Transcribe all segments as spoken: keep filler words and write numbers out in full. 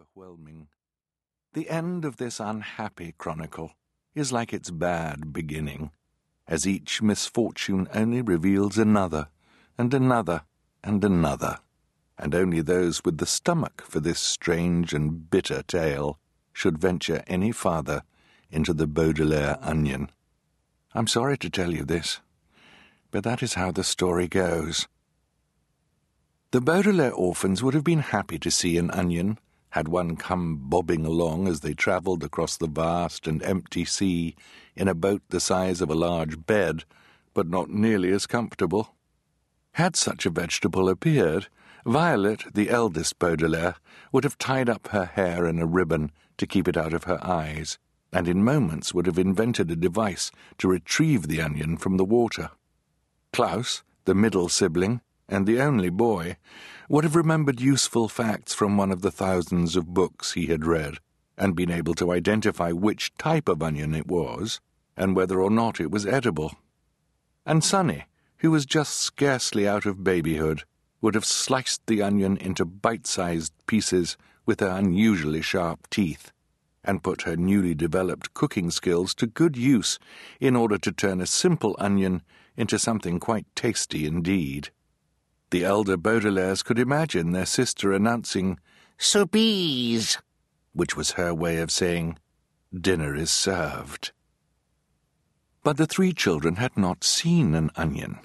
overwhelming. The end of this unhappy chronicle is like its bad beginning, as each misfortune only reveals another, and another, and another, and only those with the stomach for this strange and bitter tale should venture any farther into the Baudelaire onion. I'm sorry to tell you this, but that is how the story goes. The Baudelaire orphans would have been happy to see an onion, had one come bobbing along as they travelled across the vast and empty sea in a boat the size of a large bed, but not nearly as comfortable. Had such a vegetable appeared, Violet, the eldest Baudelaire, would have tied up her hair in a ribbon to keep it out of her eyes, and in moments would have invented a device to retrieve the onion from the water. Klaus, the middle sibling, and the only boy, would have remembered useful facts from one of the thousands of books he had read, and been able to identify which type of onion it was, and whether or not it was edible. And Sonny, who was just scarcely out of babyhood, would have sliced the onion into bite-sized pieces with her unusually sharp teeth, and put her newly developed cooking skills to good use in order to turn a simple onion into something quite tasty indeed. The elder Baudelaires could imagine their sister announcing, "Soupees," which was her way of saying, "Dinner is served." But the three children had not seen an onion.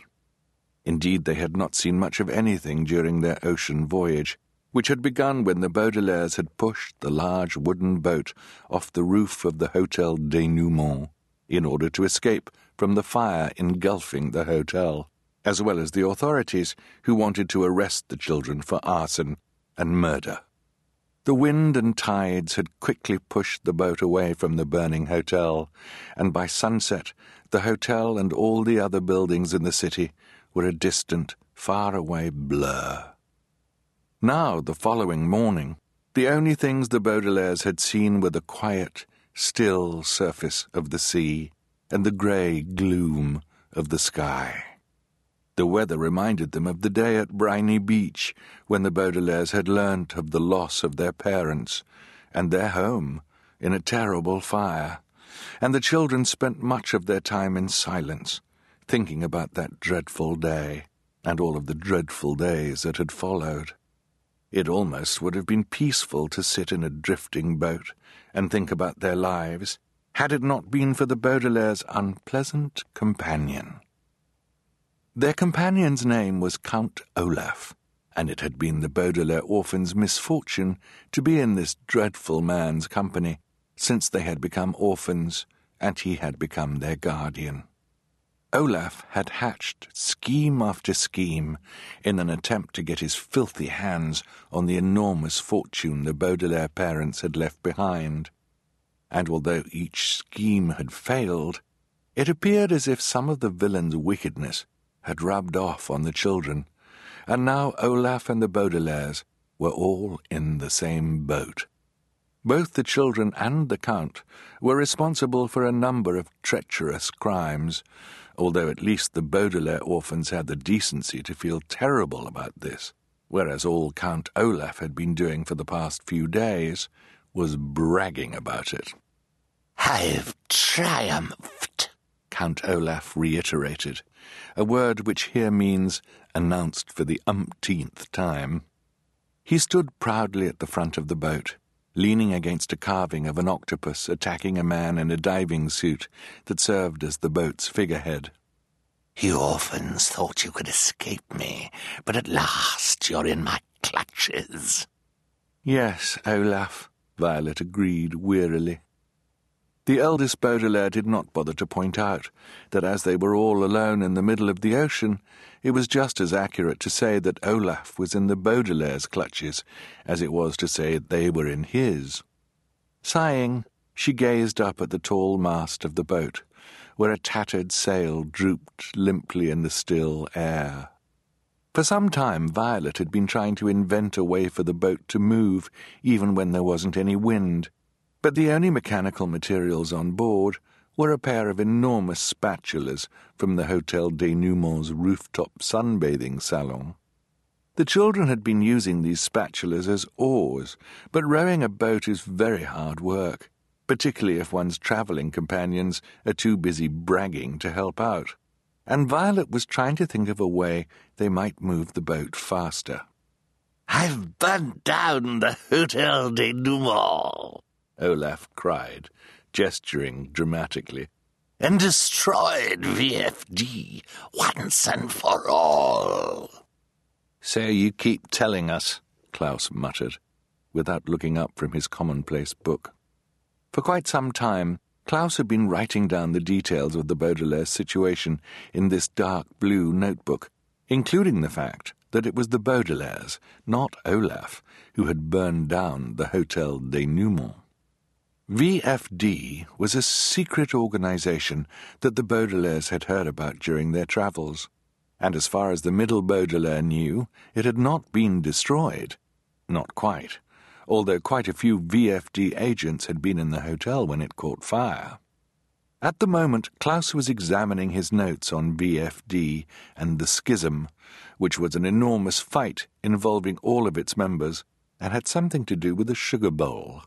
Indeed, they had not seen much of anything during their ocean voyage, which had begun when the Baudelaires had pushed the large wooden boat off the roof of the Hotel Denouement in order to escape from the fire engulfing the hotel, as well as the authorities, who wanted to arrest the children for arson and murder. The wind and tides had quickly pushed the boat away from the burning hotel, and by sunset the hotel and all the other buildings in the city were a distant, faraway blur. Now, the following morning, the only things the Baudelaires had seen were the quiet, still surface of the sea and the grey gloom of the sky. The weather reminded them of the day at Briny Beach, when the Baudelaires had learnt of the loss of their parents and their home in a terrible fire, and the children spent much of their time in silence, thinking about that dreadful day and all of the dreadful days that had followed. It almost would have been peaceful to sit in a drifting boat and think about their lives, had it not been for the Baudelaire's unpleasant companion. Their companion's name was Count Olaf, and it had been the Baudelaire orphans' misfortune to be in this dreadful man's company, since they had become orphans and he had become their guardian. Olaf had hatched scheme after scheme in an attempt to get his filthy hands on the enormous fortune the Baudelaire parents had left behind, and although each scheme had failed, it appeared as if some of the villain's wickedness had rubbed off on the children, and now Olaf and the Baudelaires were all in the same boat. Both the children and the Count were responsible for a number of treacherous crimes, although at least the Baudelaire orphans had the decency to feel terrible about this, whereas all Count Olaf had been doing for the past few days was bragging about it. "I've triumphed," Count Olaf reiterated, a word which here means announced for the umpteenth time. He stood proudly at the front of the boat, leaning against a carving of an octopus attacking a man in a diving suit that served as the boat's figurehead. "You orphans thought you could escape me, but at last you're in my clutches." "Yes, Olaf," Violet agreed wearily. The eldest Baudelaire did not bother to point out that as they were all alone in the middle of the ocean, it was just as accurate to say that Olaf was in the Baudelaire's clutches as it was to say they were in his. Sighing, she gazed up at the tall mast of the boat, where a tattered sail drooped limply in the still air. For some time Violet had been trying to invent a way for the boat to move, even when there wasn't any wind, but the only mechanical materials on board were a pair of enormous spatulas from the Hotel Denouement's rooftop sunbathing salon. The children had been using these spatulas as oars, but rowing a boat is very hard work, particularly if one's travelling companions are too busy bragging to help out, and Violet was trying to think of a way they might move the boat faster. "I've burnt down the Hotel Denouement," Olaf cried, gesturing dramatically, "and destroyed V F D once and for all." "So you keep telling us," Klaus muttered, without looking up from his commonplace book. For quite some time, Klaus had been writing down the details of the Baudelaire situation in this dark blue notebook, including the fact that it was the Baudelaires, not Olaf, who had burned down the Hotel Denouement. V F D was a secret organisation that the Baudelaires had heard about during their travels, and as far as the Middle Baudelaire knew, it had not been destroyed. Not quite, although quite a few V F D agents had been in the hotel when it caught fire. At the moment, Klaus was examining his notes on V F D and the schism, which was an enormous fight involving all of its members and had something to do with a sugar bowl.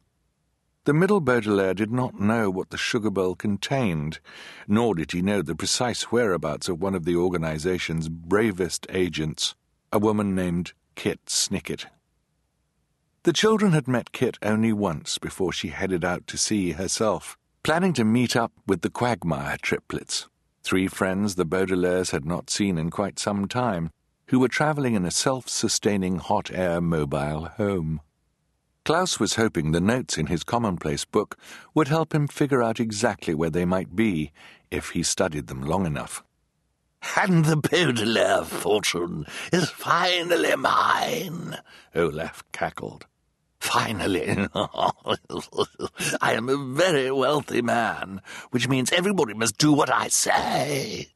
The Middle Baudelaire did not know what the sugar bowl contained, nor did he know the precise whereabouts of one of the organization's bravest agents, a woman named Kit Snicket. The children had met Kit only once before she headed out to sea herself, planning to meet up with the Quagmire triplets, three friends the Baudelaires had not seen in quite some time, who were travelling in a self-sustaining hot air mobile home. Klaus was hoping the notes in his commonplace book would help him figure out exactly where they might be if he studied them long enough. "And the Baudelaire fortune is finally mine," Olaf cackled. "Finally, I am a very wealthy man, which means everybody must do what I say."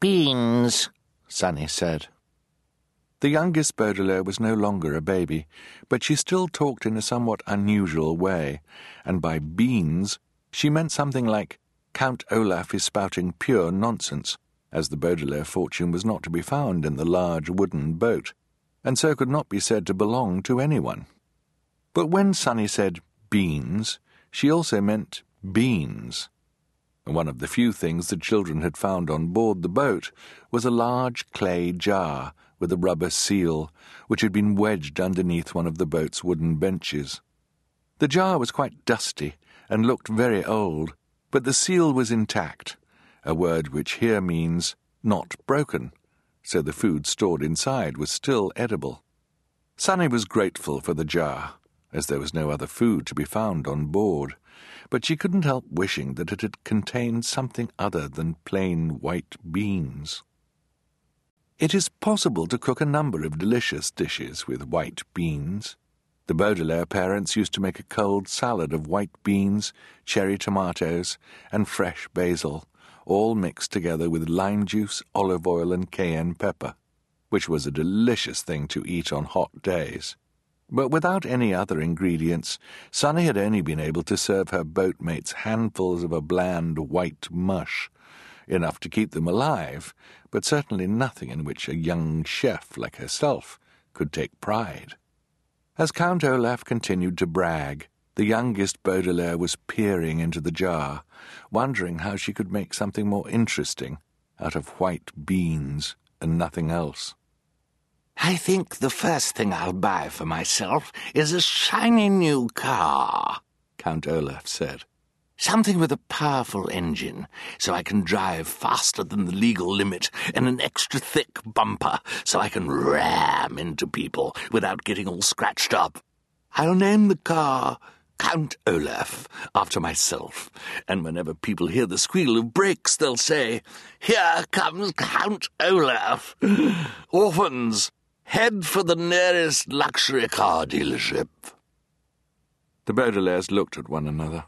"Beans," Sunny said. The youngest Baudelaire was no longer a baby, but she still talked in a somewhat unusual way, and by beans she meant something like, "Count Olaf is spouting pure nonsense," as the Baudelaire fortune was not to be found in the large wooden boat, and so could not be said to belong to anyone. But when Sunny said beans, she also meant beans. One of the few things the children had found on board the boat was a large clay jar with a rubber seal, which had been wedged underneath one of the boat's wooden benches. The jar was quite dusty and looked very old, but the seal was intact, a word which here means not broken, so the food stored inside was still edible. Sunny was grateful for the jar, as there was no other food to be found on board, but she couldn't help wishing that it had contained something other than plain white beans. It is possible to cook a number of delicious dishes with white beans. The Baudelaire parents used to make a cold salad of white beans, cherry tomatoes, and fresh basil, all mixed together with lime juice, olive oil, and cayenne pepper, which was a delicious thing to eat on hot days. But without any other ingredients, Sunny had only been able to serve her boatmates handfuls of a bland white mush, enough to keep them alive, but certainly nothing in which a young chef like herself could take pride. As Count Olaf continued to brag, the youngest Baudelaire was peering into the jar, wondering how she could make something more interesting out of white beans and nothing else. "I think the first thing I'll buy for myself is a shiny new car," Count Olaf said. "Something with a powerful engine, so I can drive faster than the legal limit, and an extra thick bumper, so I can ram into people without getting all scratched up. I'll name the car Count Olaf after myself, and whenever people hear the squeal of brakes, they'll say, 'Here comes Count Olaf.' Orphans, head for the nearest luxury car dealership." The Baudelaires looked at one another.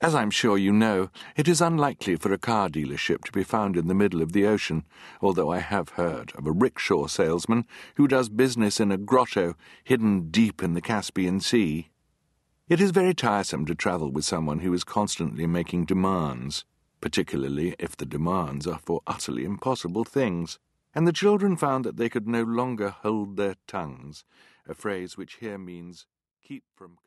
As I'm sure you know, it is unlikely for a car dealership to be found in the middle of the ocean, although I have heard of a rickshaw salesman who does business in a grotto hidden deep in the Caspian Sea. It is very tiresome to travel with someone who is constantly making demands, particularly if the demands are for utterly impossible things, and the children found that they could no longer hold their tongues, a phrase which here means keep from...